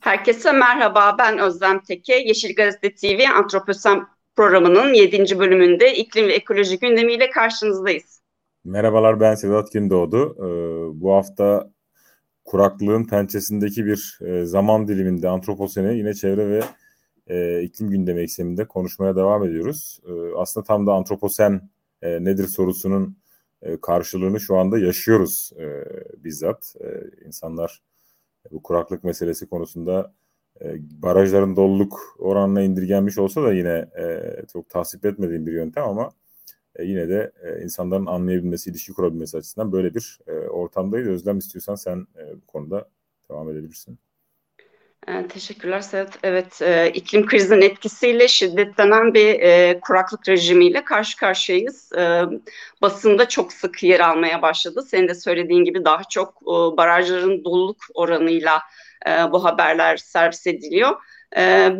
Herkese merhaba, ben Özlem Teke. Yeşil Gazete TV Antroposen programının 7. bölümünde iklim ve ekoloji gündemiyle karşınızdayız. Merhabalar, ben Sedat Gündoğdu. Bu hafta kuraklığın pençesindeki bir zaman diliminde Antroposen'i yine çevre ve iklim gündemi ekseninde konuşmaya devam ediyoruz. Aslında tam da Antroposen nedir sorusunun karşılığını şu anda yaşıyoruz bizzat. İnsanlar bu kuraklık meselesi konusunda barajların doluluk oranına indirgenmiş olsa da yine çok tasvip etmediğim bir yöntem ama yine de insanların anlayabilmesi, ilişki kurabilmesi açısından böyle bir ortamdayız. Özlem, istiyorsan sen bu konuda devam edebilirsin. Teşekkürler Sedat. Evet, iklim krizinin etkisiyle şiddetlenen bir kuraklık rejimiyle karşı karşıyayız. Basında çok sık yer almaya başladı. Senin de söylediğin gibi daha çok barajların doluluk oranıyla bu haberler servis ediliyor.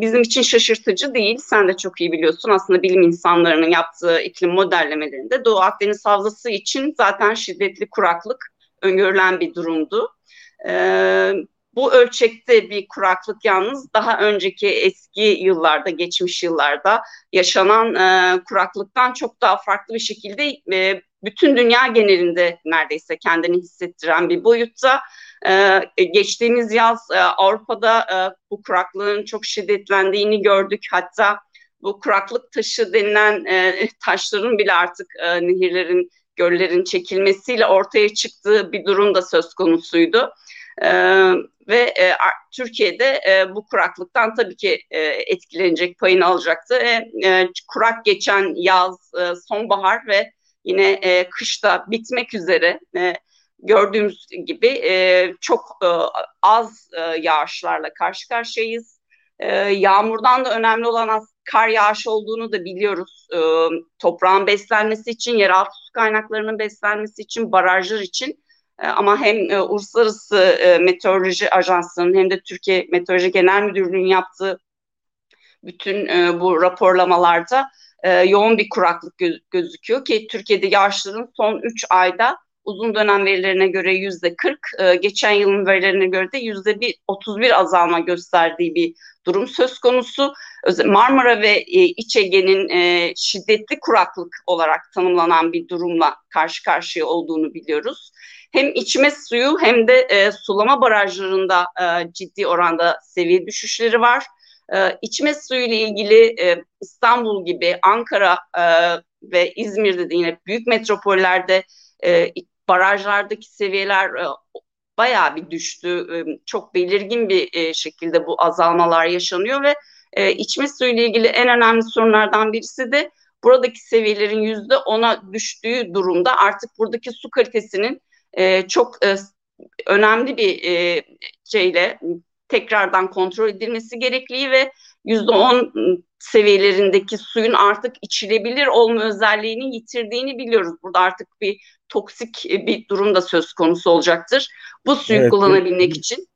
Bizim için şaşırtıcı değil. Sen de çok iyi biliyorsun. Aslında bilim insanlarının yaptığı iklim modellemelerinde Doğu Akdeniz Havzası için zaten şiddetli kuraklık öngörülen bir durumdu. Bu ölçekte bir kuraklık yalnız daha önceki eski yıllarda, geçmiş yıllarda yaşanan kuraklıktan çok daha farklı bir şekilde bütün dünya genelinde neredeyse kendini hissettiren bir boyutta. Geçtiğimiz yaz Avrupa'da bu kuraklığın çok şiddetlendiğini gördük. Hatta bu kuraklık taşı denilen taşların bile artık nehirlerin, göllerin çekilmesiyle ortaya çıktığı bir durum da söz konusuydu. Ve Türkiye'de bu kuraklıktan tabii ki etkilenecek, payını alacaktı. Kurak geçen yaz, sonbahar ve yine kışta bitmek üzere gördüğümüz gibi çok az yağışlarla karşı karşıyayız. Yağmurdan da önemli olan kar yağışı olduğunu da biliyoruz. Toprağın beslenmesi için, yeraltı su kaynaklarının beslenmesi için, barajlar için. Ama hem Uluslararası Meteoroloji Ajansı'nın hem de Türkiye Meteoroloji Genel Müdürlüğü'nün yaptığı bütün bu raporlamalarda yoğun bir kuraklık gözüküyor ki Türkiye'de yağışların son 3 ayda uzun dönem verilerine göre %40, geçen yılın verilerine göre de %31 azalma gösterdiği bir durum söz konusu. Marmara ve İç Ege'nin şiddetli kuraklık olarak tanımlanan bir durumla karşı karşıya olduğunu biliyoruz. Hem içme suyu hem de sulama barajlarında ciddi oranda seviye düşüşleri var. İçme suyu ile ilgili İstanbul gibi, Ankara ve İzmir'de de yine büyük metropollerde barajlardaki seviyeler bayağı bir düştü. Çok belirgin bir şekilde bu azalmalar yaşanıyor ve içme suyu ile ilgili en önemli sorunlardan birisi de buradaki seviyelerin %10'a düştüğü durumda artık buradaki su kalitesinin çok önemli bir şeyle tekrardan kontrol edilmesi gerekliği ve %10 seviyelerindeki suyun artık içilebilir olma özelliğini yitirdiğini biliyoruz. Burada artık bir toksik bir durum da söz konusu olacaktır. Bu suyu kullanabilmek için.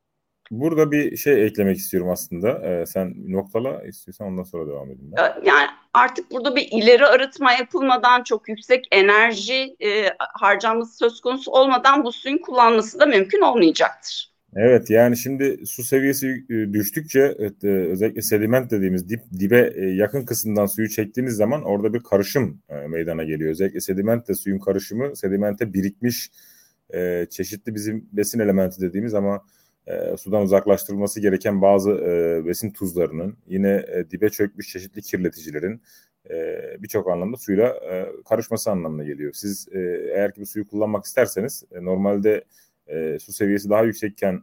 Burada bir şey eklemek istiyorum aslında. Sen noktala, istiyorsan ondan sonra devam edin. Yani artık burada bir ileri arıtma yapılmadan, çok yüksek enerji harcaması söz konusu olmadan bu suyun kullanılması da mümkün olmayacaktır. Evet, yani şimdi su seviyesi düştükçe özellikle sediment dediğimiz dibe yakın kısımdan suyu çektiğiniz zaman orada bir karışım meydana geliyor. Özellikle sedimentle suyun karışımı, sedimente birikmiş çeşitli bizim besin elementi dediğimiz ama sudan uzaklaştırılması gereken bazı besin tuzlarının, yine dibe çökmüş çeşitli kirleticilerin birçok anlamda suyla karışması anlamına geliyor. Siz eğer ki bu suyu kullanmak isterseniz normalde su seviyesi daha yüksekken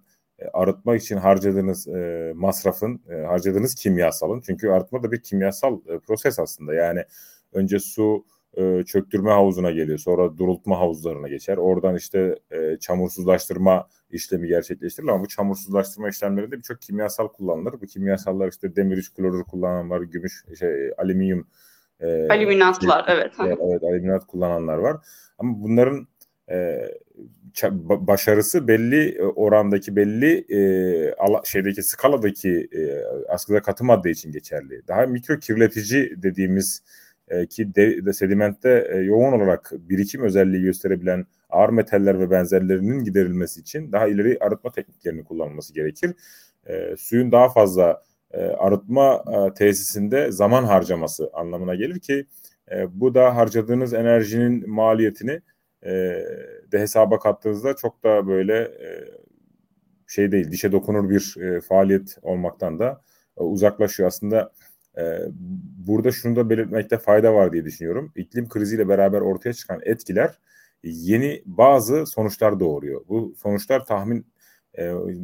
arıtma için harcadığınız masrafın, harcadığınız kimyasalın, çünkü arıtma da bir kimyasal proses aslında. Yani önce su çöktürme havuzuna geliyor, sonra durultma havuzlarına geçer. Oradan işte çamursuzlaştırma işlemi gerçekleştirilir ama bu çamursuzlaştırma işlemlerinde birçok kimyasal kullanılır. Bu kimyasallar işte demir klorür kullananlar, gümüş, alüminyum. Alüminatlar, evet. Evet, alüminat kullananlar var. Ama bunların başarısı belli orandaki, belli skaladaki askıda katı madde için geçerli. Daha mikro kirletici dediğimiz ki sedimentte yoğun olarak birikim özelliği gösterebilen ağır metaller ve benzerlerinin giderilmesi için daha ileri arıtma tekniklerini kullanılması gerekir. suyun daha fazla arıtma tesisinde zaman harcaması anlamına gelir ki bu da harcadığınız enerjinin maliyetini de hesaba kattığınızda çok da böyle şey değil, dişe dokunur bir faaliyet olmaktan da uzaklaşıyor. Aslında burada şunu da belirtmekte fayda var diye düşünüyorum. İklim kriziyle beraber ortaya çıkan etkiler yeni bazı sonuçlar doğuruyor. Bu sonuçlar tahmin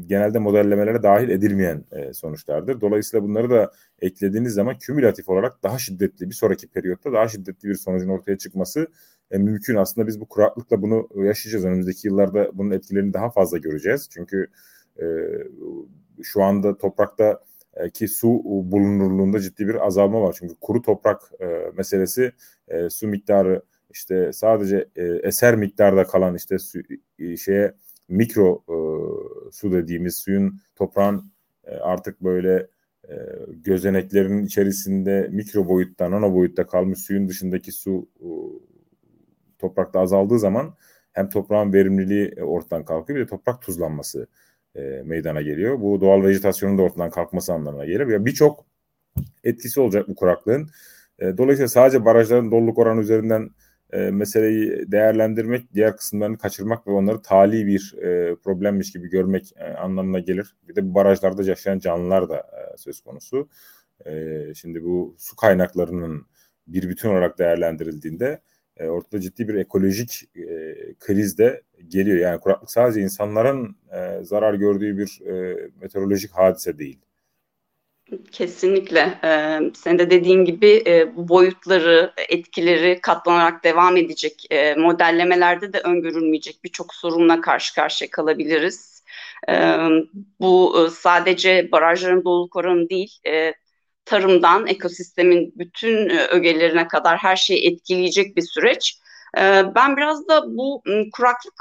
genelde modellemelere dahil edilmeyen sonuçlardır. Dolayısıyla bunları da eklediğiniz zaman kümülatif olarak daha şiddetli, bir sonraki periyotta daha şiddetli bir sonucun ortaya çıkması mümkün. Aslında biz bu kuraklıkla bunu yaşayacağız. Önümüzdeki yıllarda bunun etkilerini daha fazla göreceğiz. Çünkü şu anda toprakta ki su bulunurluğunda ciddi bir azalma var. Çünkü kuru toprak meselesi, su miktarı işte sadece eser miktarda kalan işte mikro su dediğimiz suyun, toprağın artık böyle gözeneklerinin içerisinde mikro boyutta, nano boyutta kalmış suyun dışındaki su toprakta azaldığı zaman hem toprağın verimliliği ortadan kalkıyor, bir de toprak tuzlanması meydana geliyor. Bu doğal vejetasyonun da ortadan kalkması anlamına gelir. Ya birçok etkisi olacak bu kuraklığın. Dolayısıyla sadece barajların doluluk oranı üzerinden meseleyi değerlendirmek, diğer kısımlarını kaçırmak ve onları tali bir problemmiş gibi görmek anlamına gelir. Bir de bu barajlarda yaşayan canlılar da söz konusu. Şimdi bu su kaynaklarının bir bütün olarak değerlendirildiğinde ortada ciddi bir ekolojik kriz de geliyor. Yani kuraklık sadece insanların zarar gördüğü bir meteorolojik hadise değil. Kesinlikle. Senin de dediğin gibi bu boyutları, etkileri katlanarak devam edecek. Modellemelerde de öngörülmeyecek birçok sorunla karşı karşıya kalabiliriz. Bu sadece barajların doluluk oranı değil, tarımdan ekosistemin bütün ögelerine kadar her şeyi etkileyecek bir süreç. Ben biraz da bu kuraklık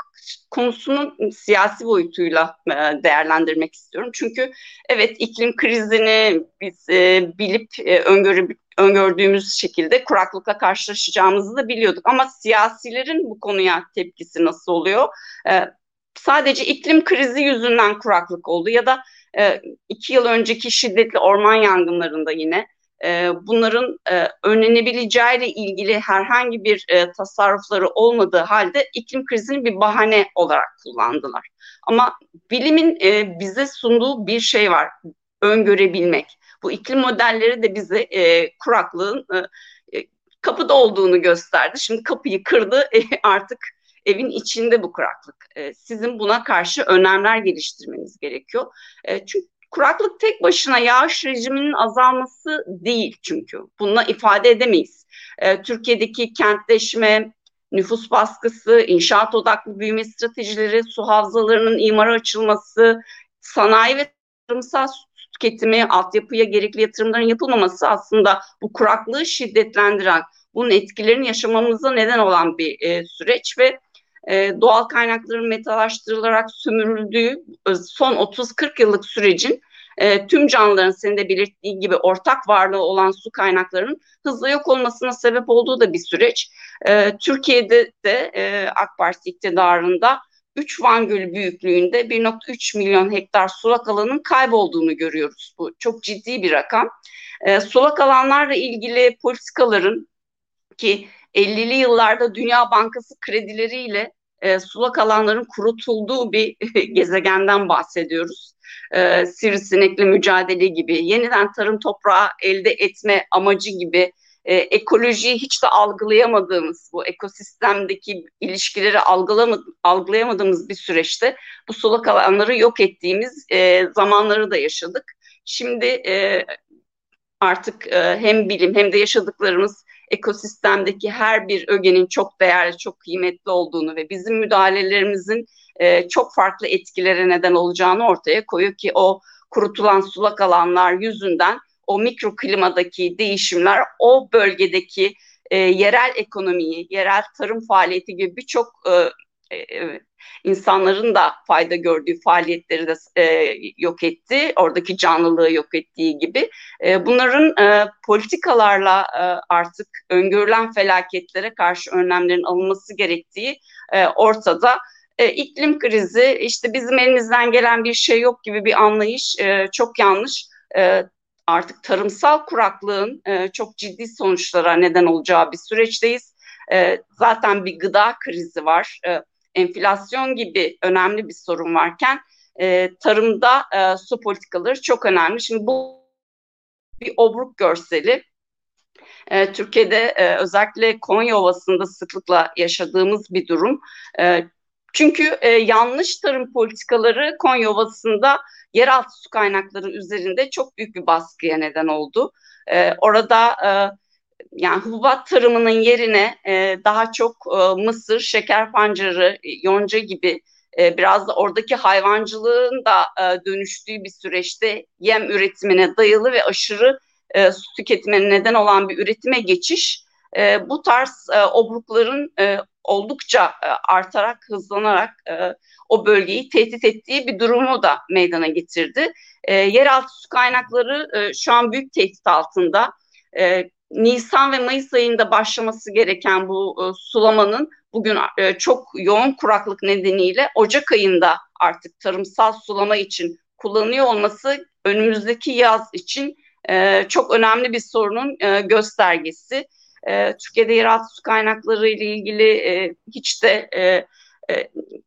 konusunu siyasi boyutuyla değerlendirmek istiyorum. Çünkü evet, iklim krizini biz bilip öngördüğümüz şekilde kuraklıkla karşılaşacağımızı da biliyorduk. Ama siyasilerin bu konuya tepkisi nasıl oluyor? Sadece iklim krizi yüzünden kuraklık oldu ya da 2 yıl önceki şiddetli orman yangınlarında yine bunların önlenebileceğiyle ilgili herhangi bir tasarrufları olmadığı halde iklim krizini bir bahane olarak kullandılar. Ama bilimin bize sunduğu bir şey var, öngörebilmek. Bu iklim modelleri de bize kuraklığın kapıda olduğunu gösterdi. Şimdi kapıyı kırdı, artık evin içinde bu kuraklık. Sizin buna karşı önlemler geliştirmeniz gerekiyor. Çünkü kuraklık tek başına yağış rejiminin azalması değil çünkü. Bununla ifade edemeyiz. Türkiye'deki kentleşme, nüfus baskısı, inşaat odaklı büyüme stratejileri, su havzalarının imara açılması, sanayi ve tarımsal su tüketimi, altyapıya gerekli yatırımların yapılmaması aslında bu kuraklığı şiddetlendiren, bunun etkilerini yaşamamıza neden olan bir süreç ve doğal kaynakların metalaştırılarak sömürüldüğü son 30-40 yıllık sürecin tüm canlıların senin de belirttiği gibi ortak varlığı olan su kaynaklarının hızla yok olmasına sebep olduğu da bir süreç. Türkiye'de de AK Parti iktidarında 3 Van Gölü büyüklüğünde 1.3 milyon hektar sulak alanın kaybolduğunu görüyoruz. Bu çok ciddi bir rakam. Sulak alanlarla ilgili politikaların ki 50'li yıllarda Dünya Bankası kredileriyle sulak alanların kurutulduğu bir gezegenden bahsediyoruz. Sivrisinekle mücadele gibi, yeniden tarım toprağı elde etme amacı gibi ekolojiyi hiç de algılayamadığımız, bu ekosistemdeki ilişkileri algılayamadığımız bir süreçte bu sulak alanları yok ettiğimiz zamanları da yaşadık. Şimdi artık hem bilim hem de yaşadıklarımız ekosistemdeki her bir ögenin çok değerli, çok kıymetli olduğunu ve bizim müdahalelerimizin çok farklı etkilere neden olacağını ortaya koyuyor ki o kurutulan sulak alanlar yüzünden o mikro klimadaki değişimler, o bölgedeki yerel ekonomiyi, yerel tarım faaliyeti gibi birçok insanların da fayda gördüğü faaliyetleri de yok etti. Oradaki canlılığı yok ettiği gibi. Bunların politikalarla artık öngörülen felaketlere karşı önlemlerin alınması gerektiği ortada. iklim krizi, işte bizim elimizden gelen bir şey yok gibi bir anlayış çok yanlış. Artık tarımsal kuraklığın çok ciddi sonuçlara neden olacağı bir süreçteyiz. Zaten bir gıda krizi var. Enflasyon gibi önemli bir sorun varken tarımda su politikaları çok önemli. Şimdi bu bir obruk görseli. Türkiye'de özellikle Konya Ovası'nda sıklıkla yaşadığımız bir durum. Çünkü yanlış tarım politikaları Konya Ovası'nda yeraltı su kaynakları üzerinde çok büyük bir baskıya neden oldu. Orada yani hububat tarımının yerine daha çok mısır, şeker pancarı, yonca gibi biraz da oradaki hayvancılığın da dönüştüğü bir süreçte yem üretimine dayalı ve aşırı su tüketimine neden olan bir üretime geçiş bu tarz obrukların oldukça artarak, hızlanarak o bölgeyi tehdit ettiği bir durumu da meydana getirdi. Yeraltı su kaynakları şu an büyük tehdit altında. Nisan ve Mayıs ayında başlaması gereken bu sulamanın bugün çok yoğun kuraklık nedeniyle Ocak ayında artık tarımsal sulama için kullanılıyor olması önümüzdeki yaz için çok önemli bir sorunun göstergesi. Türkiye'de yeraltı su kaynakları ile ilgili hiç de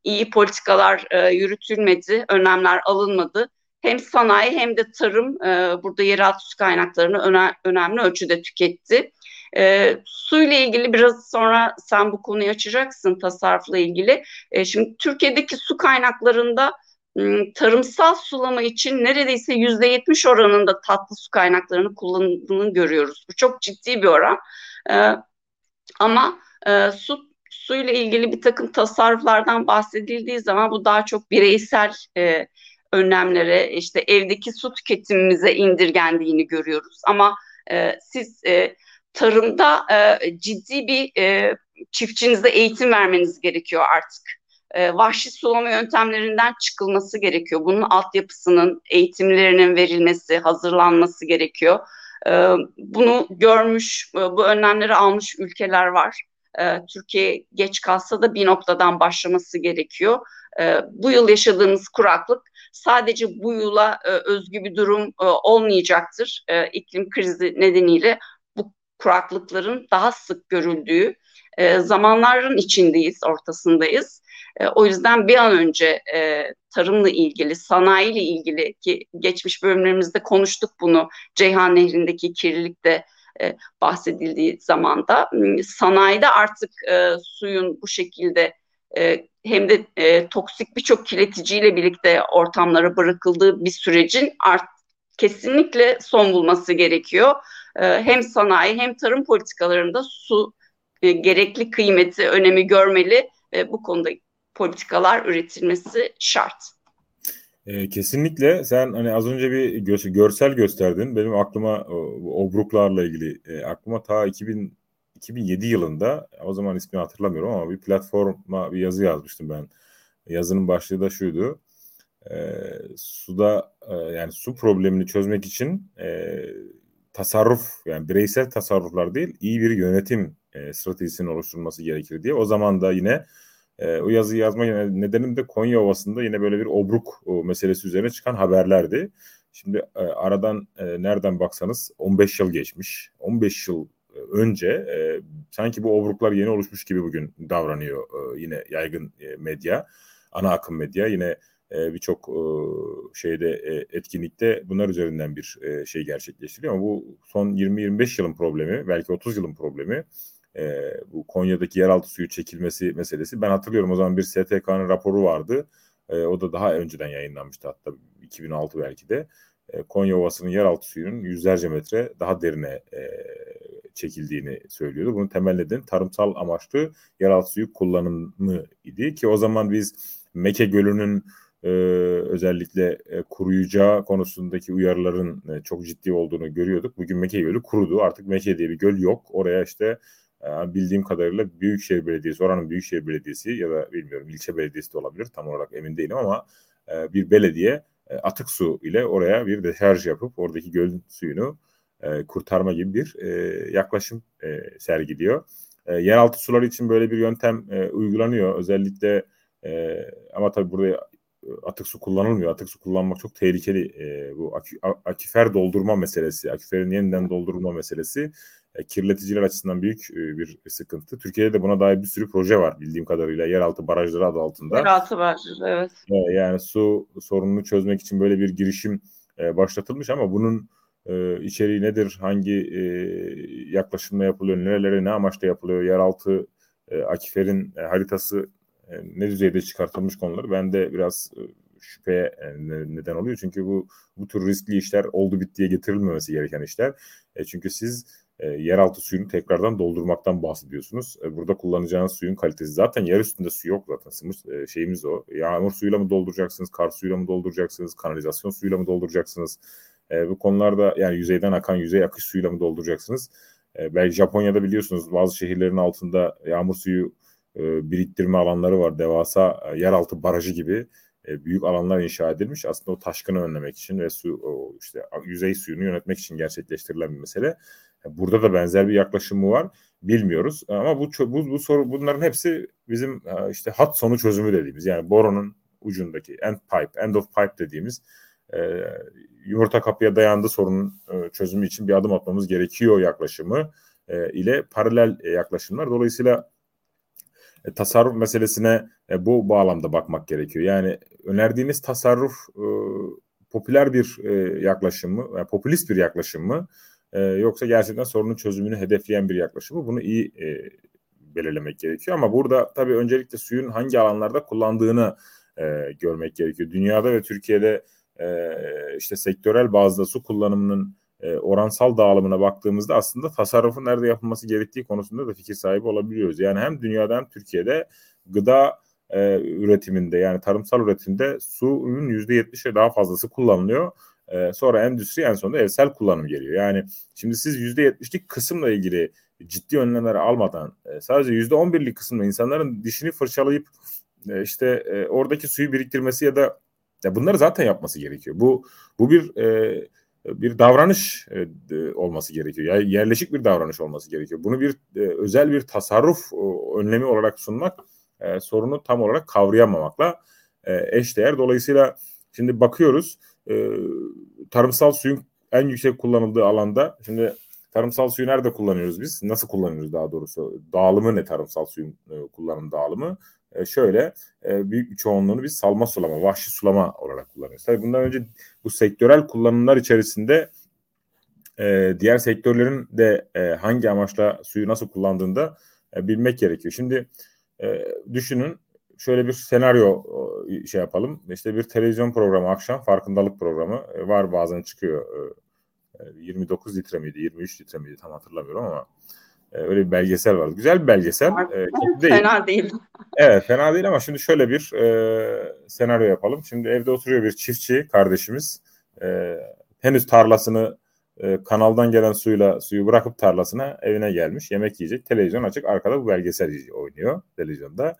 iyi politikalar yürütülmedi, önlemler alınmadı. Hem sanayi hem de tarım burada yeraltı su kaynaklarını önemli ölçüde tüketti. Suyla ilgili biraz sonra sen bu konuyu açacaksın, tasarrufla ilgili. Şimdi Türkiye'deki su kaynaklarında tarımsal sulama için neredeyse %70 oranında tatlı su kaynaklarını kullanıldığını görüyoruz. Bu çok ciddi bir oran. Ama suyla ilgili bir takım tasarruflardan bahsedildiği zaman bu daha çok bireysel önlemlere, işte evdeki su tüketimimize indirgendiğini görüyoruz. Ama siz tarımda ciddi bir çiftçinize eğitim vermeniz gerekiyor artık. Vahşi sulama yöntemlerinden çıkılması gerekiyor. Bunun altyapısının, eğitimlerinin verilmesi, hazırlanması gerekiyor. Bunu görmüş, bu önlemleri almış ülkeler var. Türkiye geç kalsa da bir noktadan başlaması gerekiyor. Bu yıl yaşadığımız kuraklık sadece bu yıla özgü bir durum olmayacaktır. İklim krizi nedeniyle bu kuraklıkların daha sık görüldüğü zamanların içindeyiz, ortasındayız. O yüzden bir an önce tarımla ilgili, sanayiyle ilgili ki geçmiş bölümlerimizde konuştuk bunu. Ceyhan Nehri'ndeki kirlilikte bahsedildiği zamanda sanayide artık suyun bu şekilde hem de toksik birçok kirleticiyle birlikte ortamlara bırakıldığı bir sürecin kesinlikle son bulması gerekiyor. Hem sanayi hem tarım politikalarında su gerekli kıymeti, önemi görmeli. Bu konuda politikalar üretilmesi şart. Kesinlikle. Sen hani az önce bir görsel gösterdin. Benim aklıma obruklarla ilgili aklıma ta 2007 yılında, o zaman ismini hatırlamıyorum ama bir platforma bir yazı yazmıştım ben. Yazının başlığı da şuydu. Suda yani su problemini çözmek için tasarruf, yani bireysel tasarruflar değil, iyi bir yönetim stratejisinin oluşturulması gerekir diye. O zaman da yine o yazıyı yazma nedenim de Konya Ovası'nda yine böyle bir obruk meselesi üzerine çıkan haberlerdi. Şimdi aradan nereden baksanız 15 yıl geçmiş. 15 yıl önce sanki bu obruklar yeni oluşmuş gibi bugün davranıyor yine yaygın medya, ana akım medya. Yine birçok şeyde etkinlikte bunlar üzerinden bir şey gerçekleştiriyor. Ama bu son 20-25 yılın problemi, belki 30 yılın problemi. Bu Konya'daki yeraltı suyu çekilmesi meselesi. Ben hatırlıyorum, o zaman bir STK'nın raporu vardı. O da daha önceden yayınlanmıştı, hatta 2006 belki de. Konya Ovası'nın yeraltı suyunun yüzlerce metre daha derine çekildiğini söylüyordu. Bunun temel nedeni tarımsal amaçlı yeraltı suyu kullanımı idi ki o zaman biz Meke Gölü'nün özellikle kuruyacağı konusundaki uyarıların çok ciddi olduğunu görüyorduk. Bugün Meke Gölü kurudu. Artık Meke diye bir göl yok. Oraya işte bildiğim kadarıyla Büyükşehir Belediyesi, oranın Büyükşehir Belediyesi ya da bilmiyorum ilçe belediyesi de olabilir, tam olarak emin değilim ama bir belediye atık su ile oraya bir deşarj yapıp oradaki gölün suyunu kurtarma gibi bir yaklaşım sergiliyor. Yeraltı suları için böyle bir yöntem uygulanıyor. Özellikle Ama tabii burada atık su kullanılmıyor. Atık su kullanmak çok tehlikeli. Bu aküfer doldurma meselesi, aküferin yeniden doldurulma meselesi kirleticiler açısından büyük bir sıkıntı. Türkiye'de de buna dair bir sürü proje var bildiğim kadarıyla. Yeraltı barajları adı altında. Yeraltı barajları, evet. Yani su sorununu çözmek için böyle bir girişim başlatılmış ama bunun içeriği nedir? Hangi yaklaşımla yapılıyor? Nerelere, ne amaçla yapılıyor? Yeraltı akiferin haritası ne düzeyde çıkartılmış konuları bende biraz şüpheye neden oluyor. Çünkü bu tür riskli işler oldu bittiye getirilmemesi gereken işler. Çünkü siz yeraltı suyunu tekrardan doldurmaktan bahsediyorsunuz. Burada kullanacağınız suyun kalitesi zaten yer üstünde su yok zaten. Şeyimiz o. Yağmur suyuyla mı dolduracaksınız? Kar suyuyla mı dolduracaksınız? Kanalizasyon suyuyla mı dolduracaksınız? Bu konularda yani yüzeyden akan yüzey akış suyuyla mı dolduracaksınız? Belki Japonya'da biliyorsunuz bazı şehirlerin altında yağmur suyu biriktirme alanları var. Devasa yeraltı barajı gibi büyük alanlar inşa edilmiş. Aslında o taşkını önlemek için ve su işte yüzey suyunu yönetmek için gerçekleştirilen bir mesele. Burada da benzer bir yaklaşımı var. Bilmiyoruz ama bu soru, bunların hepsi bizim işte hat sonu çözümü dediğimiz, yani boronun ucundaki end of pipe dediğimiz yumurta kapıya dayandı sorunun çözümü için bir adım atmamız gerekiyor yaklaşımı ile paralel yaklaşımlar. Dolayısıyla tasarruf meselesine bu bağlamda bakmak gerekiyor. Yani önerdiğiniz tasarruf popüler bir yaklaşım mı, yani popülist bir yaklaşım mı, yoksa gerçekten sorunun çözümünü hedefleyen bir yaklaşım mı? Bunu iyi belirlemek gerekiyor. Ama burada tabii öncelikle suyun hangi alanlarda kullandığını görmek gerekiyor. Dünyada ve Türkiye'de işte sektörel bazda su kullanımının oransal dağılımına baktığımızda aslında tasarrufun nerede yapılması gerektiği konusunda da fikir sahibi olabiliyoruz. Yani hem dünyada hem Türkiye'de gıda üretiminde, yani tarımsal üretimde suyun %70'e daha fazlası kullanılıyor. Sonra endüstri, en sonunda evsel kullanım geliyor. Yani şimdi siz %70'lik kısımla ilgili ciddi önlemler almadan sadece %11'lik kısımla insanların dişini fırçalayıp işte oradaki suyu biriktirmesi ya bunları zaten yapması gerekiyor. Bu bir davranış olması gerekiyor. Yani yerleşik bir davranış olması gerekiyor. Bunu bir özel bir tasarruf önlemi olarak sunmak sorunu tam olarak kavrayamamakla eşdeğer. Dolayısıyla şimdi bakıyoruz tarımsal suyun en yüksek kullanıldığı alanda. Şimdi tarımsal suyu nerede kullanıyoruz biz? Nasıl kullanıyoruz daha doğrusu? Dağılımı ne tarımsal suyun kullanım dağılımı? Şöyle büyük çoğunluğunu biz salma sulama, vahşi sulama olarak kullanıyoruz. Tabii bundan önce bu sektörel kullanımlar içerisinde diğer sektörlerin de hangi amaçla suyu nasıl kullandığında bilmek gerekiyor. Şimdi düşünün, şöyle bir senaryo şey yapalım. İşte bir televizyon programı, akşam farkındalık programı var, bazen çıkıyor. 29 litre miydi, 23 litre miydi tam hatırlamıyorum ama öyle bir belgesel vardı. Güzel bir belgesel. Fena değil. Evet, fena değil ama şimdi şöyle bir senaryo yapalım. Şimdi evde oturuyor bir çiftçi kardeşimiz. Henüz tarlasını kanaldan gelen suyu bırakıp tarlasına, evine gelmiş. Yemek yiyecek. Televizyon açık. Arkada bu belgesel oynuyor televizyonda.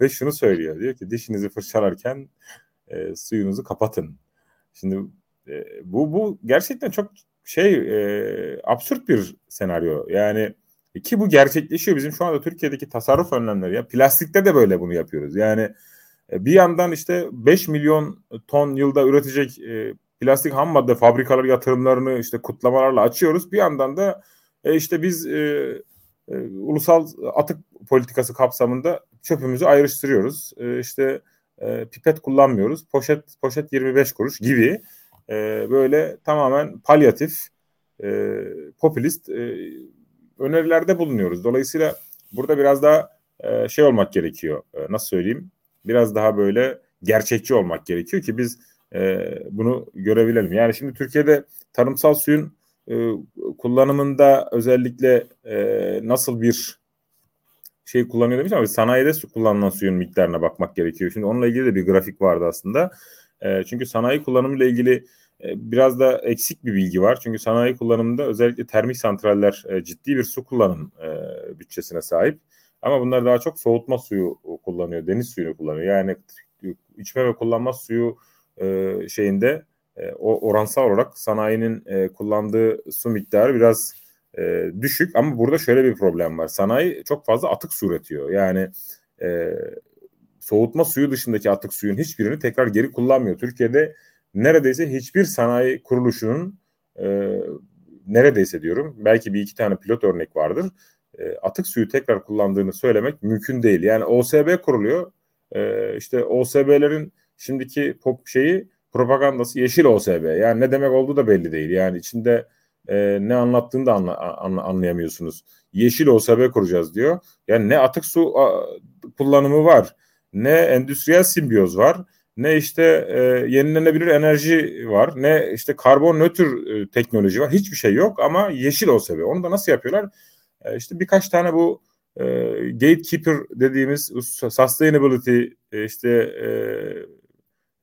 Ve şunu söylüyor. Diyor ki dişinizi fırçalarken suyunuzu kapatın. Şimdi bu gerçekten çok absürt bir senaryo. Yani ki bu gerçekleşiyor. Bizim şu anda Türkiye'deki tasarruf önlemleri, ya plastikte de böyle bunu yapıyoruz. Yani bir yandan işte 5 milyon ton yılda üretecek plastik ham madde fabrikaları yatırımlarını işte kutlamalarla açıyoruz. Bir yandan da işte biz ulusal atık politikası kapsamında çöpümüzü ayrıştırıyoruz. İşte pipet kullanmıyoruz. Poşet 25 kuruş gibi böyle tamamen palyatif popülist önerilerde bulunuyoruz. Dolayısıyla burada biraz daha olmak gerekiyor. Nasıl söyleyeyim? Biraz daha böyle gerçekçi olmak gerekiyor ki biz bunu görebilelim. Yani şimdi Türkiye'de tarımsal suyun kullanımında özellikle nasıl bir kullanıyor demiştim ama sanayide kullanılan suyun miktarına bakmak gerekiyor. Şimdi onunla ilgili de bir grafik vardı aslında. Çünkü sanayi kullanımıyla ilgili biraz da eksik bir bilgi var. Çünkü sanayi kullanımında özellikle termik santraller ciddi bir su kullanım bütçesine sahip. Ama bunlar daha çok soğutma suyu kullanıyor, deniz suyunu kullanıyor. Yani içme ve kullanma suyu oransal olarak sanayinin kullandığı su miktarı biraz düşük. Ama burada şöyle bir problem var. Sanayi çok fazla atık su üretiyor. Yani soğutma suyu dışındaki atık suyun hiçbirini tekrar geri kullanmıyor. Türkiye'de neredeyse hiçbir sanayi kuruluşunun neredeyse diyorum, belki bir iki tane pilot örnek vardır, atık suyu tekrar kullandığını söylemek mümkün değil. Yani OSB kuruluyor. İşte OSB'lerin şimdiki propagandası yeşil OSB. Yani ne demek olduğu da belli değil. Yani içinde ne anlattığını da anlayamıyorsunuz. Yeşil OSB kuracağız diyor. Yani ne atık su kullanımı var, ne endüstriyel simbiyoz var, ne işte yenilenebilir enerji var, ne işte karbon nötr teknoloji var. Hiçbir şey yok ama yeşil OSB. Onu da nasıl yapıyorlar? İşte birkaç tane bu gatekeeper dediğimiz sustainability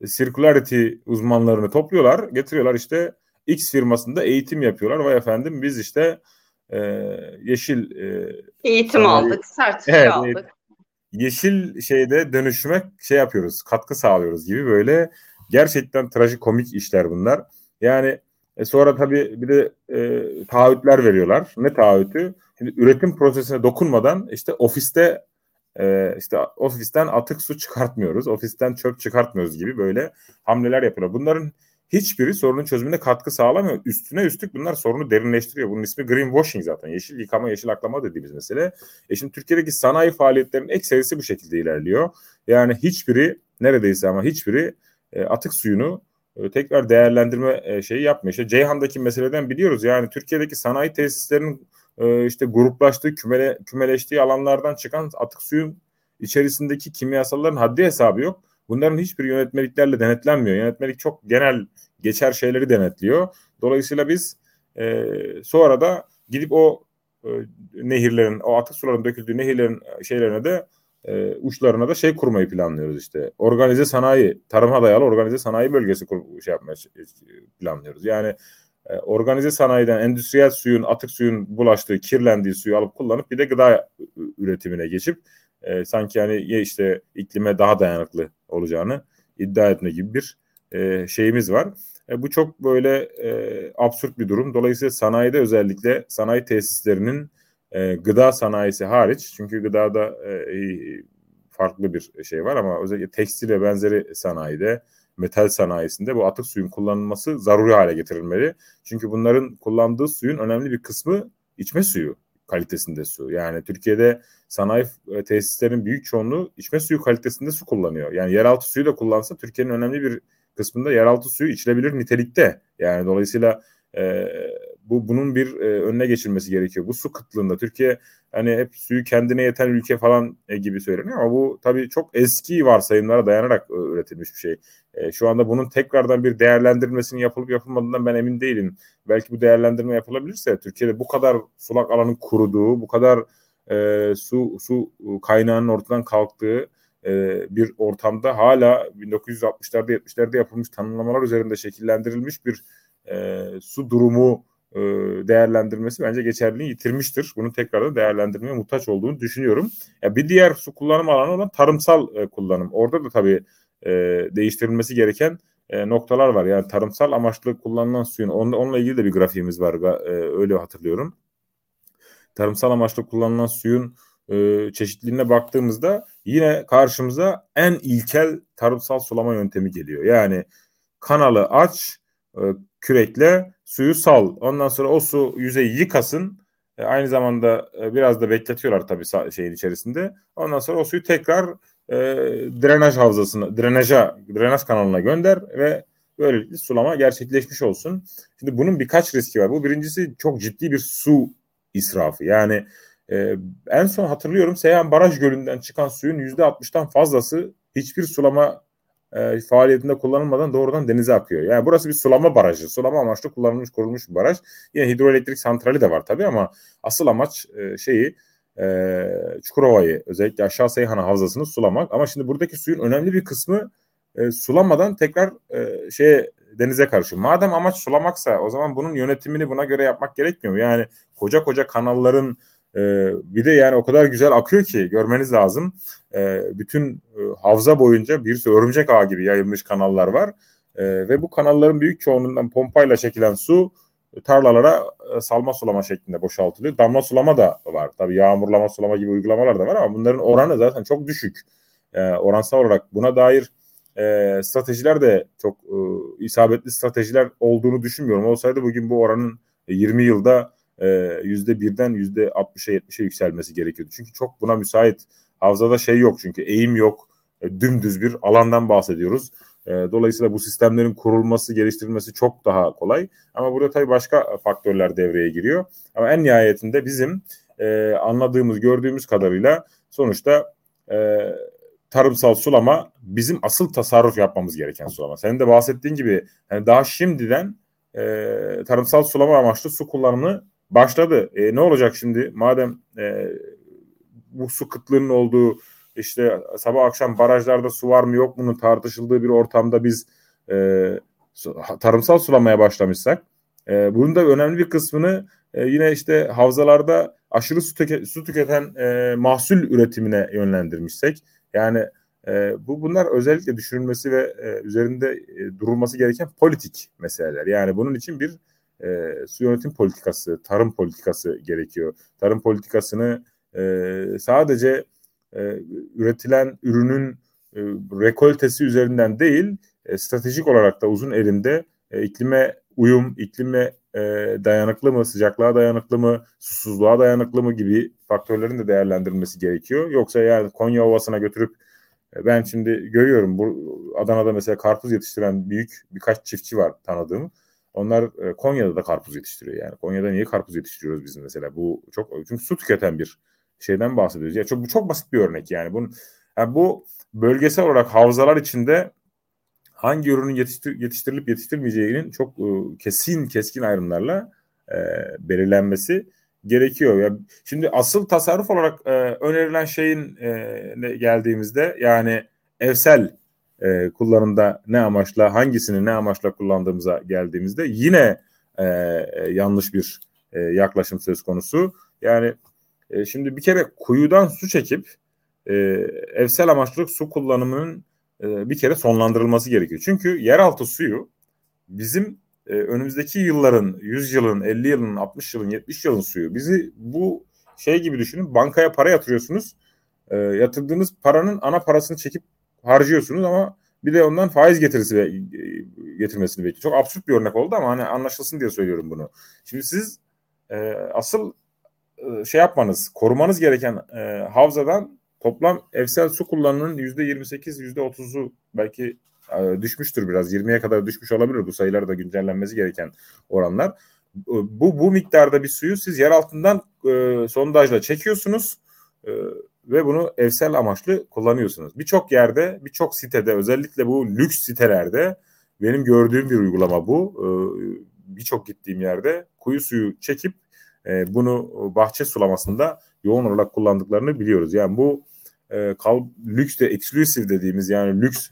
circularity uzmanlarını topluyorlar, getiriyorlar işte X firmasında eğitim yapıyorlar. Vay efendim biz işte yeşil eğitim aldık, sertifika aldık. Yeşil şeyde dönüşmek yapıyoruz, katkı sağlıyoruz gibi böyle gerçekten trajikomik işler bunlar. Yani sonra tabii bir de taahhütler veriyorlar. Ne taahhütü? Şimdi üretim prosesine dokunmadan işte ofiste ofisten atık su çıkartmıyoruz, ofisten çöp çıkartmıyoruz gibi böyle hamleler yapıyorlar. Bunların hiçbiri sorunun çözümüne katkı sağlamıyor. Üstüne üstlük bunlar sorunu derinleştiriyor. Bunun ismi greenwashing zaten. Yeşil yıkama, yeşil aklama dediğimiz mesele. Şimdi Türkiye'deki sanayi faaliyetlerinin ekserisi bu şekilde ilerliyor. Yani hiçbiri, neredeyse ama hiçbiri atık suyunu tekrar değerlendirme şeyi yapmıyor. İşte Ceyhan'daki meseleden biliyoruz. Yani Türkiye'deki sanayi tesislerinin gruplaştığı, kümeleştiği alanlardan çıkan atık suyun içerisindeki kimyasalların haddi hesabı yok. Bunların hiçbiri yönetmeliklerle denetlenmiyor. Yönetmelik çok genel geçer şeyleri denetliyor. Dolayısıyla biz sonra da gidip o nehirlerin, o atık suların döküldüğü nehirlerin şeylerine de uçlarına da kurmayı planlıyoruz işte. Organize sanayi, tarıma dayalı organize sanayi bölgesi yapmayı planlıyoruz. Yani organize sanayiden endüstriyel suyun, atık suyun bulaştığı, kirlendiği suyu alıp kullanıp bir de gıda üretimine geçip sanki hani işte iklime daha dayanıklı olacağını iddia etme gibi bir şeyimiz var. Bu çok böyle absürt bir durum. Dolayısıyla sanayide, özellikle sanayi tesislerinin gıda sanayisi hariç, çünkü gıdada farklı bir şey var ama özellikle tekstil ve benzeri sanayide, metal sanayisinde bu atık suyun kullanılması zaruri hale getirilmeli. Çünkü bunların kullandığı suyun önemli bir kısmı içme suyu kalitesinde su. Yani Türkiye'de sanayi tesislerinin büyük çoğunluğu içme suyu kalitesinde su kullanıyor. Yani yeraltı suyu da kullansa Türkiye'nin önemli bir kısmında yeraltı suyu içilebilir nitelikte. Yani dolayısıyla bunun bir önüne geçilmesi gerekiyor. Bu su kıtlığında Türkiye hani hep suyu kendine yeten ülke falan gibi söyleniyor ama bu tabii çok eski varsayımlara dayanarak üretilmiş bir şey. Şu anda bunun tekrardan bir değerlendirmesinin yapılıp yapılmadığından ben emin değilim. Belki bu değerlendirme yapılabilirse Türkiye'de bu kadar sulak alanın kuruduğu, bu kadar su kaynağının ortadan kalktığı bir ortamda hala 1960'larda 70'lerde yapılmış tanımlamalar üzerinde şekillendirilmiş bir su durumu değerlendirmesi bence geçerliliğini yitirmiştir. Bunu tekrardan değerlendirmeye muhtaç olduğunu düşünüyorum. Ya bir diğer su kullanım alanı olan tarımsal kullanım. Orada da tabii değiştirilmesi gereken noktalar var. Yani tarımsal amaçlı kullanılan suyun, onunla ilgili de bir grafiğimiz var. Öyle hatırlıyorum. Tarımsal amaçlı kullanılan suyun çeşitliliğine baktığımızda yine karşımıza en ilkel tarımsal sulama yöntemi geliyor. Yani kanalı aç, kürekle suyu sal. Ondan sonra o su yüzeyi yıkasın. Aynı zamanda biraz da bekletiyorlar tabii şeyin içerisinde. Ondan sonra o suyu tekrar drenaj havzasına, drenaj kanalına gönder ve böylelikle sulama gerçekleşmiş olsun. Şimdi bunun birkaç riski var. Bu birincisi çok ciddi bir su israfı. Yani en son hatırlıyorum Seyhan Baraj Gölü'nden çıkan suyun %60'tan fazlası hiçbir sulama faaliyetinde kullanılmadan doğrudan denize akıyor. Yani burası bir sulama barajı. Sulama amaçlı kullanılmış, kurulmuş bir baraj. Yine hidroelektrik santrali de var tabii ama asıl amaç Çukurova'yı, özellikle Aşağı Seyhan havzasını sulamak. Ama şimdi buradaki suyun önemli bir kısmı sulamadan tekrar denize karışıyor. Madem amaç sulamaksa o zaman bunun yönetimini buna göre yapmak gerekmiyor mu? Yani koca kanalların bir de yani o kadar güzel akıyor ki görmeniz lazım. Bütün havza boyunca bir sürü örümcek ağı gibi yayılmış kanallar var. Ve bu kanalların büyük çoğunluğundan pompayla çekilen su tarlalara salma sulama şeklinde boşaltılıyor. Damla sulama da var. Tabii yağmurlama sulama gibi uygulamalar da var ama bunların oranı zaten çok düşük. oransal olarak buna dair stratejiler de çok isabetli stratejiler olduğunu düşünmüyorum. Olsaydı bugün bu oranın 20 yılda %1'den %60'a 70'e yükselmesi gerekiyordu. Çünkü çok buna müsait havzada şey yok, çünkü eğim yok, dümdüz bir alandan bahsediyoruz. Dolayısıyla bu sistemlerin kurulması, geliştirilmesi çok daha kolay. Ama burada tabii başka faktörler devreye giriyor. Ama en nihayetinde bizim anladığımız, gördüğümüz kadarıyla sonuçta tarımsal sulama bizim asıl tasarruf yapmamız gereken sulama. Senin de bahsettiğin gibi yani daha şimdiden tarımsal sulama amaçlı su kullanımı başladı. Ne olacak şimdi? Madem bu su kıtlığının olduğu, işte sabah akşam barajlarda su var mı yok mu tartışıldığı bir ortamda biz tarımsal sulamaya başlamışsak bunun da önemli bir kısmını yine işte havzalarda aşırı su tüketen mahsul üretimine yönlendirmişsek, yani bunlar özellikle düşünülmesi ve üzerinde durulması gereken politik meseleler. Yani bunun için bir su yönetim politikası, tarım politikası gerekiyor. Tarım politikasını sadece üretilen ürünün rekoltesi üzerinden değil, stratejik olarak da uzun elimde iklime uyum, iklime dayanıklı mı, sıcaklığa dayanıklı mı, susuzluğa dayanıklı mı gibi faktörlerin de değerlendirilmesi gerekiyor. Yoksa yani Konya Ovası'na götürüp ben şimdi görüyorum Adana'da mesela karpuz yetiştiren birkaç çiftçi var tanıdığım. Onlar Konya'da da karpuz yetiştiriyor yani. Konya'da niye karpuz yetiştiriyoruz biz mesela? Bu çok, çünkü su tüketen bir şeyden bahsediyoruz. Ya bu çok basit bir örnek yani. Bu bölgesel olarak havzalar içinde hangi ürünün yetiştirilip yetiştirilmeyeceğinin çok keskin ayrımlarla belirlenmesi gerekiyor. Ya şimdi asıl tasarruf olarak önerilen şeyin geldiğimizde, yani evsel kullanımda ne amaçla, hangisini ne amaçla kullandığımıza geldiğimizde yine yanlış bir yaklaşım söz konusu. Yani şimdi bir kere kuyudan su çekip evsel amaçlı su kullanımının bir kere sonlandırılması gerekiyor. Çünkü yeraltı suyu bizim önümüzdeki yılların, 100 yılın, 50 yılın, 60 yılın, 70 yılın suyu. Bizi bu şey gibi düşünün, bankaya para yatırıyorsunuz. Yatırdığınız paranın ana parasını çekip harcıyorsunuz ama bir de ondan faiz getirmesini bekliyor. Çok absürt bir örnek oldu ama hani anlaşılsın diye söylüyorum bunu. Şimdi siz asıl şey yapmanız, korumanız gereken havzadan toplam evsel su kullanımının %28, %30'u belki düşmüştür biraz. 20'ye kadar düşmüş olabilir. Bu sayılar da güncellenmesi gereken oranlar. Bu miktarda bir suyu siz yer altından sondajla çekiyorsunuz ve bunu evsel amaçlı kullanıyorsunuz. Birçok yerde, birçok sitede, özellikle bu lüks sitelerde benim gördüğüm bir uygulama bu. Birçok gittiğim yerde kuyu suyu çekip bunu bahçe sulamasında yoğun olarak kullandıklarını biliyoruz. Yani bu lüks de exclusive dediğimiz, yani lüks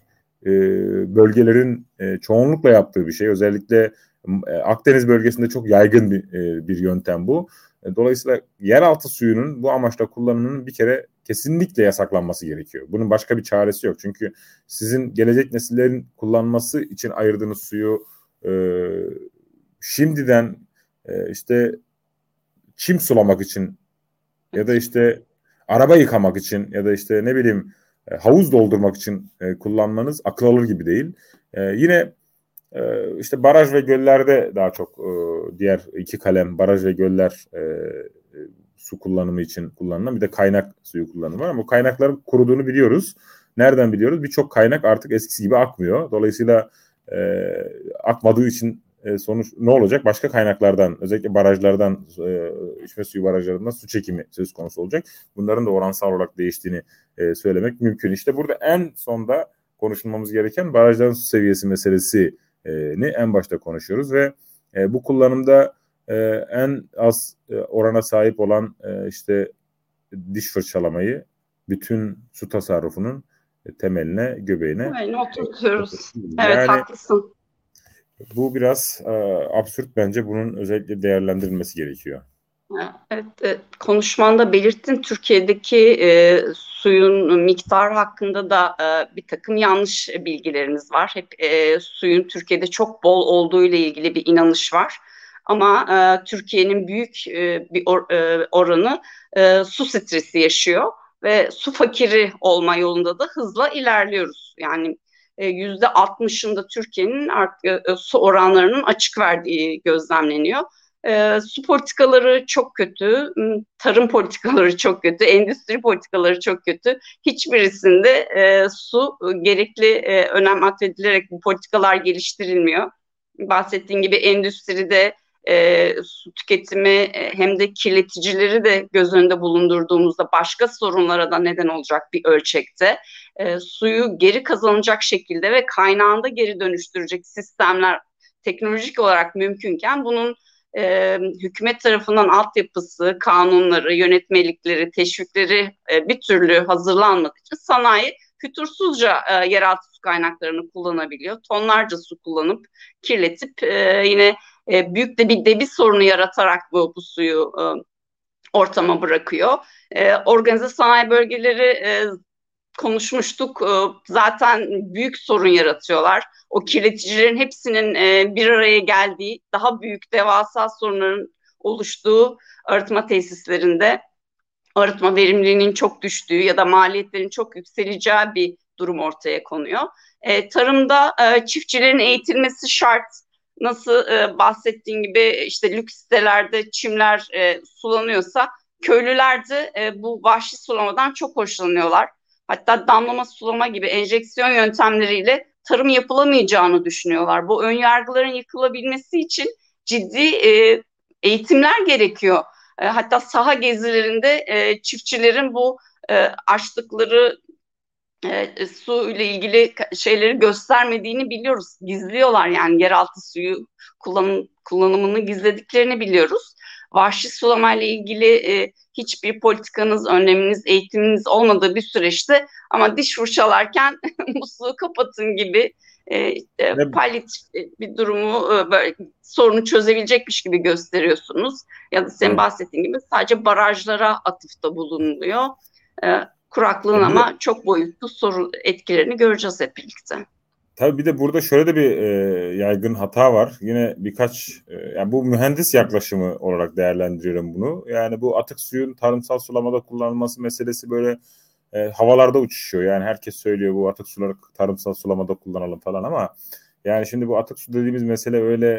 bölgelerin çoğunlukla yaptığı bir şey. Özellikle Akdeniz bölgesinde çok yaygın bir yöntem bu. Dolayısıyla yeraltı suyunun bu amaçla kullanımının bir kere kesinlikle yasaklanması gerekiyor. Bunun başka bir çaresi yok. Çünkü sizin gelecek nesillerin kullanması için ayırdığınız suyu şimdiden işte çim sulamak için ya da işte araba yıkamak için ya da işte ne bileyim havuz doldurmak için kullanmanız akıl alır gibi değil. Yine işte baraj ve göllerde daha çok diğer iki kalem, baraj ve göller su kullanımı için kullanılan, bir de kaynak suyu kullanımı var. Ama bu kaynakların kuruduğunu biliyoruz. Nereden biliyoruz? Birçok kaynak artık eskisi gibi akmıyor. Dolayısıyla akmadığı için sonuç ne olacak? Başka kaynaklardan, özellikle barajlardan, içme suyu barajlarından su çekimi söz konusu olacak. Bunların da oransal olarak değiştiğini söylemek mümkün. İşte burada en sonda konuşulmamız gereken barajların su seviyesi meselesini en başta konuşuyoruz ve bu kullanımda en az orana sahip olan işte diş fırçalamayı bütün su tasarrufunun temeline, göbeğine oturtuyoruz. Evet, yani, haklısın. Bu biraz absürt bence. Bunun özellikle değerlendirilmesi gerekiyor. Evet, konuşmanda belirttin. Türkiye'deki suyun miktarı hakkında da bir takım yanlış bilgilerimiz var. Hep suyun Türkiye'de çok bol olduğu ile ilgili bir inanış var. Ama Türkiye'nin büyük bir oranı su stresi yaşıyor. ve su fakiri olma yolunda da hızla ilerliyoruz. Yani %60'ında Türkiye'nin su oranlarının açık verdiği gözlemleniyor. Su politikaları çok kötü, tarım politikaları çok kötü, endüstri politikaları çok kötü. Hiçbirisinde su gerekli önem atfedilerek bu politikalar geliştirilmiyor. Bahsettiğim gibi endüstride su tüketimi hem de kirleticileri de göz önünde bulundurduğumuzda başka sorunlara da neden olacak bir ölçekte suyu geri kazanacak şekilde ve kaynağında geri dönüştürecek sistemler teknolojik olarak mümkünken bunun hükümet tarafından altyapısı, kanunları, yönetmelikleri, teşvikleri bir türlü hazırlanmak için sanayi fütursuzca yeraltı su kaynaklarını kullanabiliyor. Tonlarca su kullanıp, kirletip yine büyük de bir debi sorunu yaratarak bu suyu ortama bırakıyor. Organize sanayi bölgeleri konuşmuştuk. Zaten büyük sorun yaratıyorlar. O kirleticilerin hepsinin bir araya geldiği, daha büyük devasa sorunların oluştuğu arıtma tesislerinde arıtma verimliliğinin çok düştüğü ya da maliyetlerin çok yükseleceği bir durum ortaya konuyor. Tarımda çiftçilerin eğitilmesi şart. Nasıl bahsettiğim gibi işte lüks sitelerde çimler sulanıyorsa köylüler de bu vahşi sulamadan çok hoşlanıyorlar. Hatta damlama sulama gibi enjeksiyon yöntemleriyle tarım yapılamayacağını düşünüyorlar. Bu önyargıların yıkılabilmesi için ciddi eğitimler gerekiyor. Hatta saha gezilerinde çiftçilerin bu açtıkları su ile ilgili şeyleri göstermediğini biliyoruz. Gizliyorlar, yani yeraltı suyu kullanımını gizlediklerini biliyoruz. Vahşi sulamayla ilgili hiçbir politikanız, önleminiz, eğitiminiz olmadığı bir süreçte ama diş fırçalarken musluğu kapatın gibi palyatif bir durumu böyle sorunu çözebilecekmiş gibi gösteriyorsunuz. Ya da senin bahsettiğin gibi sadece barajlara atıfta bulunuluyor. Kuraklığın ama çok boyutlu etkilerini göreceğiz hep birlikte. Tabii bir de burada şöyle de bir yaygın hata var. Yine birkaç, yani bu mühendis yaklaşımı olarak değerlendiriyorum bunu. Yani bu atık suyun tarımsal sulamada kullanılması meselesi böyle havalarda uçuşuyor. Yani herkes söylüyor bu atık suları tarımsal sulamada kullanalım falan ama yani şimdi bu atık su dediğimiz mesele öyle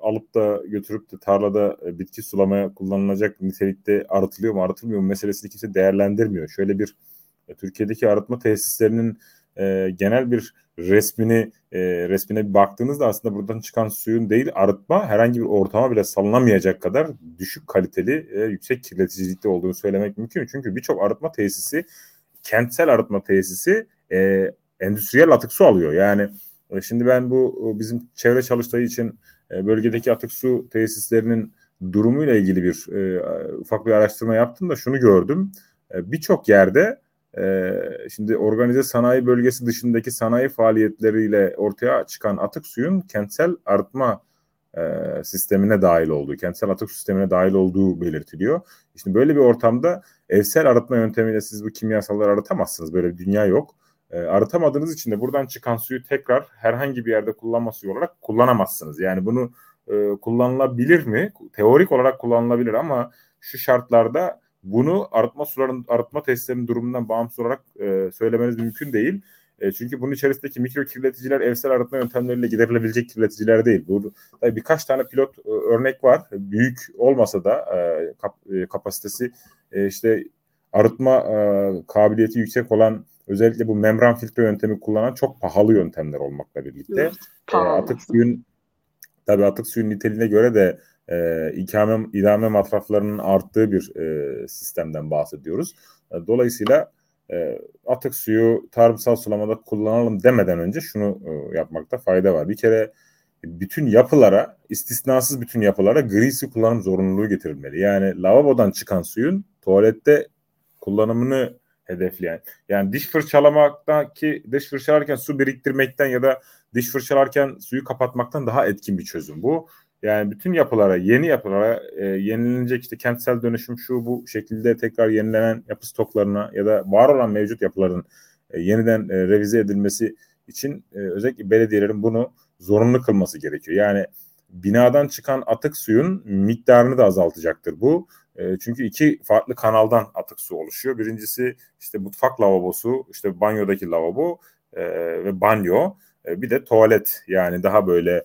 alıp da götürüp de tarlada bitki sulamaya kullanılacak nitelikte arıtılıyor mu arıtılmıyor mu meselesini kimse değerlendirmiyor. Şöyle bir Türkiye'deki arıtma tesislerinin genel bir resmine bir baktığınızda aslında buradan çıkan suyun değil arıtma herhangi bir ortama bile salınamayacak kadar düşük kaliteli yüksek kirleticilikte olduğunu söylemek mümkün. Çünkü birçok arıtma tesisi, kentsel arıtma tesisi endüstriyel atık su alıyor. Yani şimdi ben bu bizim çevre çalıştayı için bölgedeki atık su tesislerinin durumuyla ilgili bir ufak bir araştırma yaptım da şunu gördüm. Birçok yerde şimdi organize sanayi bölgesi dışındaki sanayi faaliyetleriyle ortaya çıkan atık suyun kentsel arıtma sistemine dahil olduğu, kentsel atık sistemine dahil olduğu belirtiliyor. Şimdi böyle bir ortamda evsel arıtma yöntemiyle siz bu kimyasalları arıtamazsınız. Böyle bir dünya yok. Arıtamadığınız için de buradan çıkan suyu tekrar herhangi bir yerde kullanma suyu olarak kullanamazsınız. Yani bunu kullanılabilir mi? Teorik olarak kullanılabilir ama şu şartlarda bunu arıtma tesislerinin durumundan bağımsız olarak söylemeniz mümkün değil. Çünkü bunun içerisindeki mikro kirleticiler evsel arıtma yöntemleriyle giderilebilecek kirleticiler değil. Burada birkaç tane pilot örnek var. Büyük olmasa da kapasitesi işte arıtma kabiliyeti yüksek olan özellikle bu membran filtre yöntemi kullanan çok pahalı yöntemler olmakla birlikte atık suyun niteliğine göre de idame matraflarının arttığı bir sistemden bahsediyoruz. Dolayısıyla atık suyu tarımsal sulamada kullanalım demeden önce şunu yapmakta fayda var. Bir kere bütün yapılara, istisnasız bütün yapılara gri su kullanım zorunluluğu getirilmeli. Yani lavabodan çıkan suyun tuvalette kullanımını hedefleyen. Yani diş fırçalamaktaki, diş fırçalarken su biriktirmekten ya da diş fırçalarken suyu kapatmaktan daha etkin bir çözüm bu. Yani bütün yapılara, yeni yapılara yenilenecek işte kentsel dönüşüm şu bu şekilde tekrar yenilenen yapı stoklarına ya da var olan mevcut yapıların yeniden revize edilmesi için özellikle belediyelerin bunu zorunlu kılması gerekiyor. Yani binadan çıkan atık suyun miktarını da azaltacaktır bu. Çünkü iki farklı kanaldan atık su oluşuyor. Birincisi işte mutfak lavabosu, işte banyodaki lavabo ve banyo. Bir de tuvalet, yani daha böyle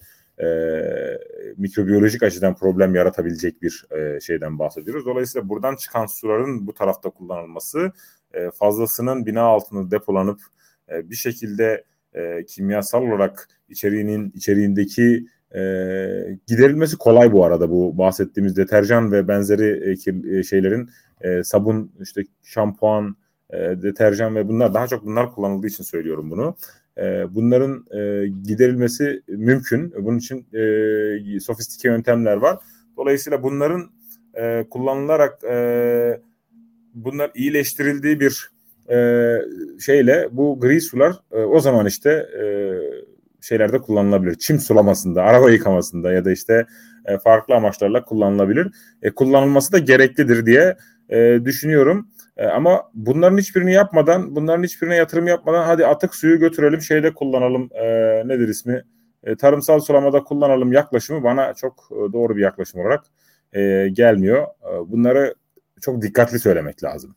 mikrobiyolojik açıdan problem yaratabilecek bir şeyden bahsediyoruz. Dolayısıyla buradan çıkan suların bu tarafta kullanılması, fazlasının bina altında depolanıp bir şekilde kimyasal olarak içeriğindeki giderilmesi kolay bu arada. Bu bahsettiğimiz deterjan ve benzeri şeylerin, sabun, işte şampuan, deterjan ve bunlar, daha çok bunlar kullanıldığı için söylüyorum bunu. Bunların giderilmesi mümkün. Bunun için sofistike yöntemler var. Dolayısıyla bunların kullanılarak bunlar iyileştirildiği bir şeyle bu gri sular o zaman işte şeylerde kullanılabilir. Çim sulamasında, araba yıkamasında ya da işte farklı amaçlarla kullanılabilir. Kullanılması da gereklidir diye düşünüyorum. Ama bunların hiçbirini yapmadan, bunların hiçbirine yatırım yapmadan hadi atık suyu götürelim, şeyde kullanalım, nedir ismi, tarımsal sulamada kullanalım yaklaşımı bana çok doğru bir yaklaşım olarak gelmiyor. Bunları çok dikkatli söylemek lazım.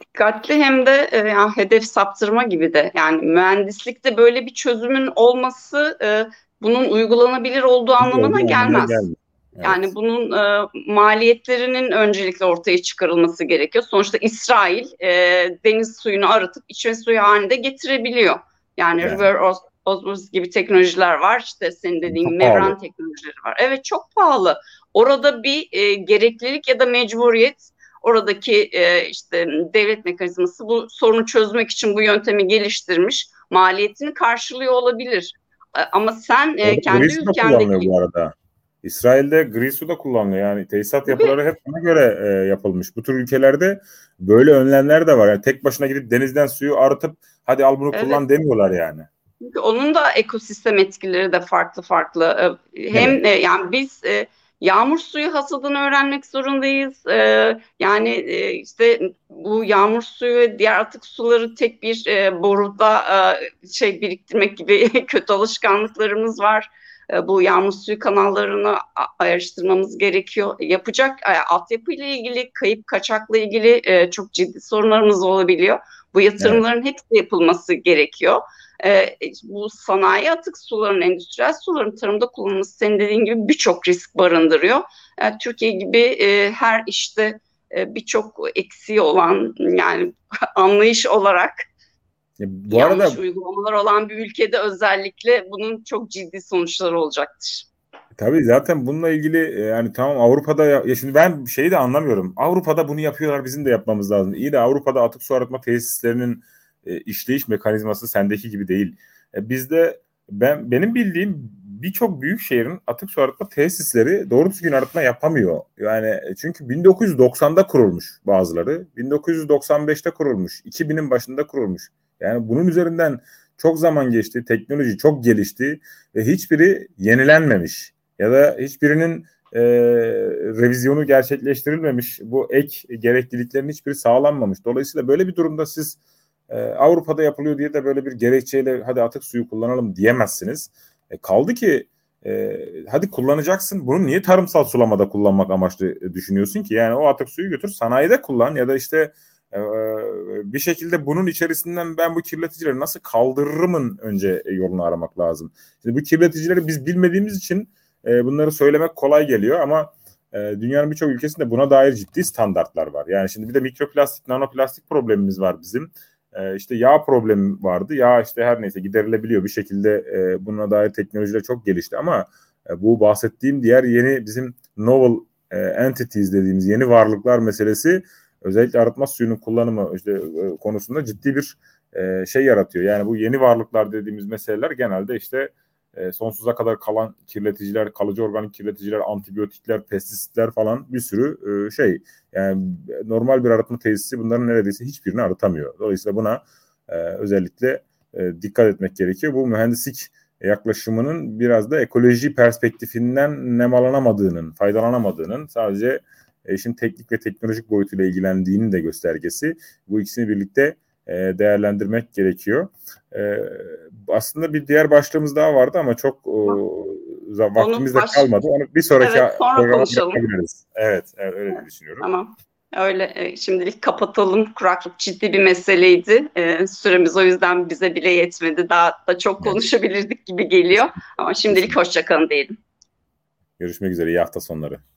Dikkatli, hem de yani hedef saptırma gibi de, yani mühendislikte böyle bir çözümün olması bunun uygulanabilir olduğu anlamına gelmez. Evet. Yani bunun maliyetlerinin öncelikle ortaya çıkarılması gerekiyor. Sonuçta İsrail deniz suyunu arıtıp içme suyu haline de getirebiliyor. Yani reverse osmosis gibi teknolojiler var. İşte senin dediğin membran teknolojileri var. Evet, çok pahalı. Orada bir gereklilik ya da mecburiyet, oradaki işte devlet mekanizması bu sorunu çözmek için bu yöntemi geliştirmiş. Maliyetini karşılıyor olabilir. Ama sen kendi ülkendeki... İsrail'de gri su da kullanılıyor. Yani tesisat yapıları hep buna göre yapılmış. Bu tür ülkelerde böyle önlemler de var. Yani tek başına gidip denizden suyu arıtıp hadi al bunu kullan demiyorlar yani. Çünkü onun da ekosistem etkileri de farklı. Hem yani biz yağmur suyu hasadını öğrenmek zorundayız. Yani işte bu yağmur suyu ve diğer atık suları tek bir boruda biriktirmek gibi kötü alışkanlıklarımız var. Bu yağmur suyu kanallarını araştırmamız gerekiyor. Yapacak altyapıyla ilgili, kayıp kaçakla ilgili çok ciddi sorunlarımız olabiliyor. Bu yatırımların hepsi yapılması gerekiyor. Bu sanayi atık suların, endüstriyel suların tarımda kullanılması, senin dediğin gibi, birçok risk barındırıyor. Türkiye gibi her işte birçok eksiği olan, yani anlayış olarak bu arada, yanlış uygulamalar olan bir ülkede özellikle bunun çok ciddi sonuçları olacaktır. Tabii, zaten bununla ilgili yani tamam, Avrupa'da ya şimdi ben şeyi de anlamıyorum. Avrupa'da bunu yapıyorlar, bizim de yapmamız lazım. İyi de Avrupa'da atık su arıtma tesislerinin işleyiş mekanizması sendeki gibi değil. Bizde benim bildiğim birçok büyük şehrin atık su arıtma tesisleri doğru düzgün arıtma yapamıyor. Yani çünkü 1990'da kurulmuş bazıları, 1995'te kurulmuş, 2000'in başında kurulmuş. Yani bunun üzerinden çok zaman geçti, teknoloji çok gelişti ve hiçbiri yenilenmemiş ya da hiçbirinin revizyonu gerçekleştirilmemiş. Bu ek gerekliliklerin hiçbiri sağlanmamış. Dolayısıyla böyle bir durumda siz Avrupa'da yapılıyor diye de böyle bir gerekçeyle hadi atık suyu kullanalım diyemezsiniz. Kaldı ki hadi kullanacaksın, bunu niye tarımsal sulamada kullanmak amaçlı düşünüyorsun ki? Yani o atık suyu götür sanayide kullan ya da işte bir şekilde bunun içerisinden ben bu kirleticileri nasıl kaldırırımın önce yolunu aramak lazım. Şimdi bu kirleticileri biz bilmediğimiz için bunları söylemek kolay geliyor ama dünyanın birçok ülkesinde buna dair ciddi standartlar var. Yani şimdi bir de mikroplastik, nanoplastik problemimiz var bizim. İşte yağ problemi vardı. Yağ işte her neyse giderilebiliyor bir şekilde, buna dair teknolojiler çok gelişti ama bu bahsettiğim diğer yeni bizim novel entities dediğimiz yeni varlıklar meselesi, özellikle arıtma suyunun kullanımı işte konusunda ciddi bir şey yaratıyor. Yani bu yeni varlıklar dediğimiz meseleler genelde işte sonsuza kadar kalan kirleticiler, kalıcı organik kirleticiler, antibiyotikler, pestisitler falan bir sürü şey. Yani normal bir arıtma tesisi bunların neredeyse hiçbirini arıtamıyor. Dolayısıyla buna özellikle dikkat etmek gerekiyor. Bu mühendislik yaklaşımının biraz da ekoloji perspektifinden nemalanamamadığının, faydalanamadığının, sadece işin teknik ve teknolojik boyutuyla ilgilendiğinin de göstergesi. Bu ikisini birlikte değerlendirmek gerekiyor. Aslında bir diğer başlığımız daha vardı ama çok vaktimiz de kalmadı. Onu bir sonraki programa konuşabiliriz. Evet, evet, öyle düşünüyorum. Tamam. Öyle şimdilik kapatalım. Kuraklık ciddi bir meseleydi. Süremiz o yüzden bize bile yetmedi. Daha da çok konuşabilirdik gibi geliyor. Ama şimdilik hoşça kalın diyelim. Görüşmek üzere. İyi hafta sonları.